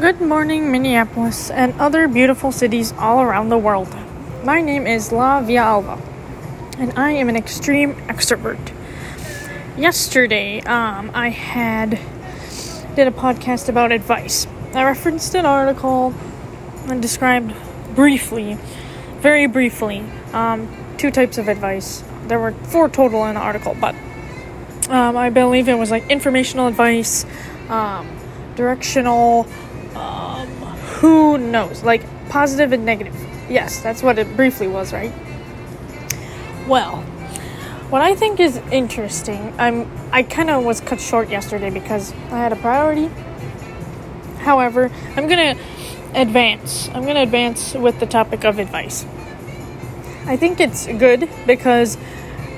Good morning, Minneapolis and other beautiful cities all around the world. My name is La Via Alba, and I am an extreme extrovert. Yesterday, I did a podcast about advice. I referenced an article and described briefly, very briefly, two types of advice. There were four total in the article, but I believe it was like informational advice, directional. Who knows? Like positive and negative. Yes, that's what it briefly was, right? Well, what I think is interesting, I kind of was cut short yesterday because I had a priority. However, I'm going to advance with the topic of advice. I think it's good because,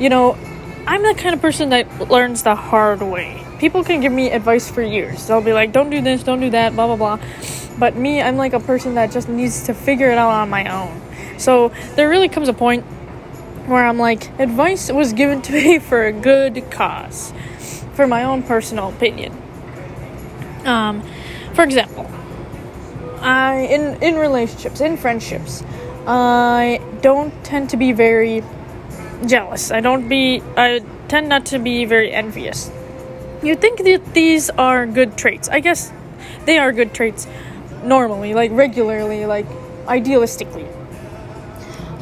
I'm the kind of person that learns the hard way. People can give me advice for years. They'll be like, don't do this, don't do that, blah, blah, blah. But me, I'm like a person that just needs to figure it out on my own. So there really comes a point where I'm like, advice was given to me for a good cause, for my own personal opinion. For example, in relationships, in friendships, I don't tend to be very jealous. I tend not to be very envious. You think that these are good traits. I guess they are good traits normally, like regularly, like idealistically.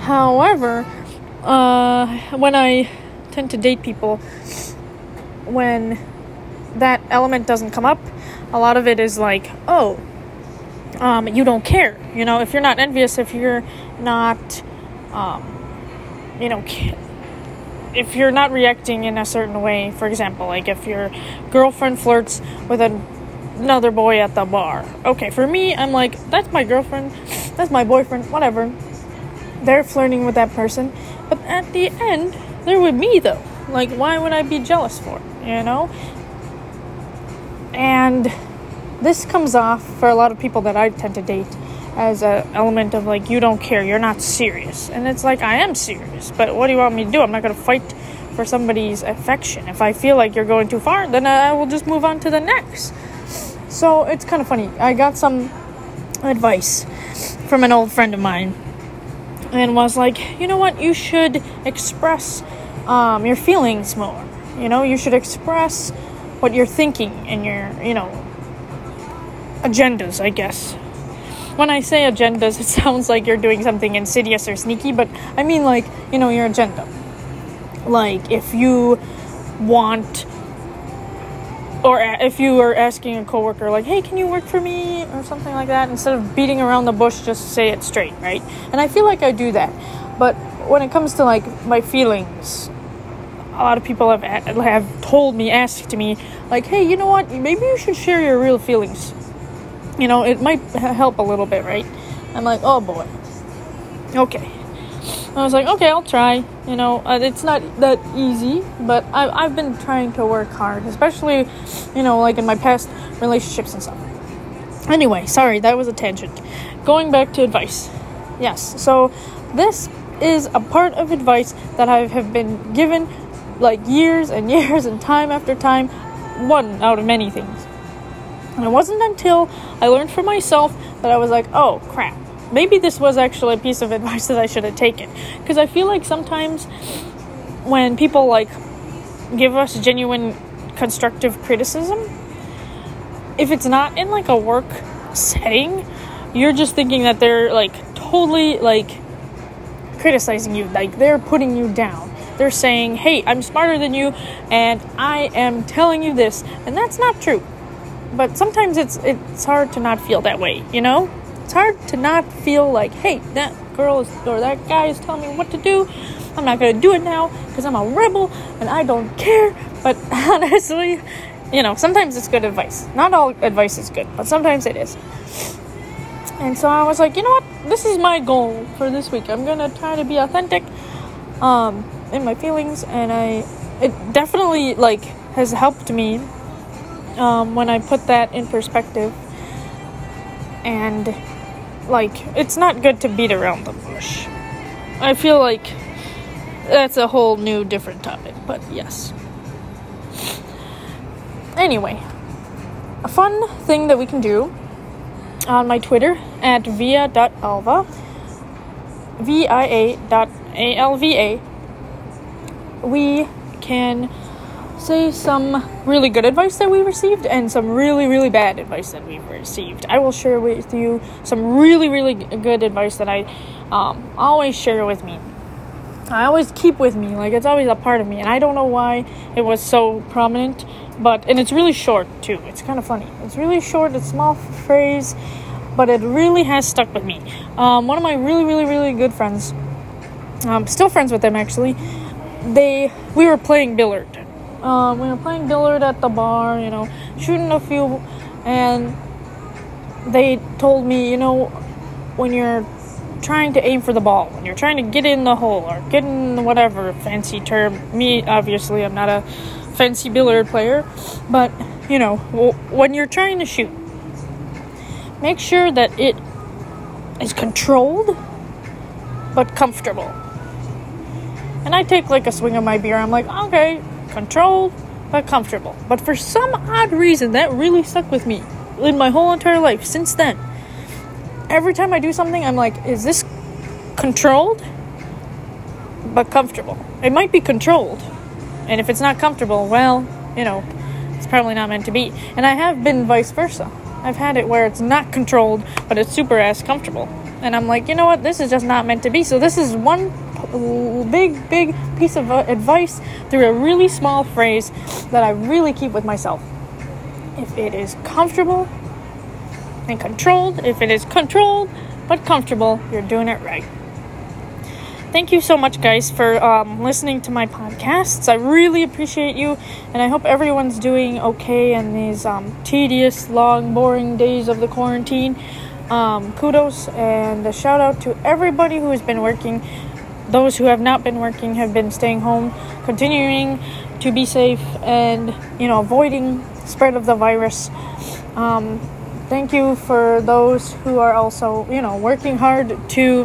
However, when I tend to date people, when that element doesn't come up, a lot of it is like, you don't care. If you're not envious, if you're not, if you're not reacting in a certain way, for example, like if your girlfriend flirts with another boy at the bar. Okay, for me, I'm like, that's my girlfriend, that's my boyfriend, whatever. They're flirting with that person. But at the end, they're with me, though. Like, why would I be jealous for it, And this comes off for a lot of people that I tend to date as an element of like, you don't care, you're not serious. And it's like, I am serious, but what do you want me to do? I'm not going to fight for somebody's affection. If I feel like you're going too far, then I will just move on to the next. So it's kind of funny. I got some advice from an old friend of mine and was like, you know what, you should express your feelings more. You should express what you're thinking and your, agendas, I guess. When I say agendas, it sounds like you're doing something insidious or sneaky, but I mean like, your agenda. Like if you want, or if you are asking a coworker like, hey, can you work for me? Or something like that. Instead of beating around the bush, just say it straight, right? And I feel like I do that. But when it comes to like my feelings, a lot of people have told me, asked me like, hey, you know what? Maybe you should share your real feelings. It might help a little bit, right? I'm like, oh boy. Okay. I was like, okay, I'll try. It's not that easy, but I've been trying to work hard, especially, like in my past relationships and stuff. Anyway, sorry, that was a tangent. Going back to advice. Yes, so this is a part of advice that I have been given like years and years and time after time, one out of many things. And it wasn't until I learned for myself that I was like, oh, crap. Maybe this was actually a piece of advice that I should have taken. Because I feel like sometimes when people, like, give us genuine constructive criticism, if it's not in, like, a work setting, you're just thinking that they're, like, totally, like, criticizing you. Like, they're putting you down. They're saying, hey, I'm smarter than you, and I am telling you this. And that's not true. But sometimes it's hard to not feel that way, It's hard to not feel like, hey, that girl or that guy is telling me what to do. I'm not going to do it now because I'm a rebel and I don't care. But honestly, sometimes it's good advice. Not all advice is good, but sometimes it is. And so I was like, you know what? This is my goal for this week. I'm going to try to be authentic in my feelings. And it definitely, like, has helped me. When I put that in perspective, and like it's not good to beat around the bush. I feel like that's a whole new different topic, but yes. Anyway, a fun thing that we can do on my Twitter at via.alva, via.alva. We can say some really good advice that we received and some really, really bad advice that we've received. I will share with you some really, really good advice that I always share with me. I always keep with me, like it's always a part of me, and I don't know why it was so prominent, and it's really short too. It's kind of funny. It's really short, it's a small phrase, but it really has stuck with me. One of my really, really, really good friends, I'm still friends with them actually, we were playing billiard. We were playing billiard at the bar, shooting a few, and they told me, when you're trying to aim for the ball, when you're trying to get in the hole or get in whatever fancy term. Me, obviously, I'm not a fancy billiard player, but, when you're trying to shoot, make sure that it is controlled but comfortable. And I take, a swing of my beer. I'm like, okay, controlled but comfortable. But for some odd reason, that really stuck with me in my whole entire life since then. Every time I do something, I'm like, is this controlled but comfortable? It might be controlled. And if it's not comfortable, well, it's probably not meant to be. And I have been vice versa. I've had it where it's not controlled, but it's super ass comfortable. And I'm like, you know what? This is just not meant to be. So this is one big, big piece of advice through a really small phrase that I really keep with myself. If it is comfortable and controlled, if it is controlled but comfortable, you're doing it right. Thank you so much, guys, for listening to my podcasts. I really appreciate you, and I hope everyone's doing okay in these tedious, long, boring days of the quarantine. Kudos and a shout out to everybody who has been working. Those who have not been working have been staying home, continuing to be safe, and avoiding spread of the virus. Thank you for those who are also, working hard to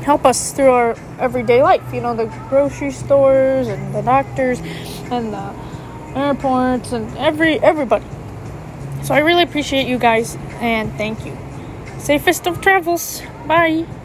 help us through our everyday life. The grocery stores and the doctors and the airports and everybody. So I really appreciate you guys, and thank you. Safest of travels. Bye.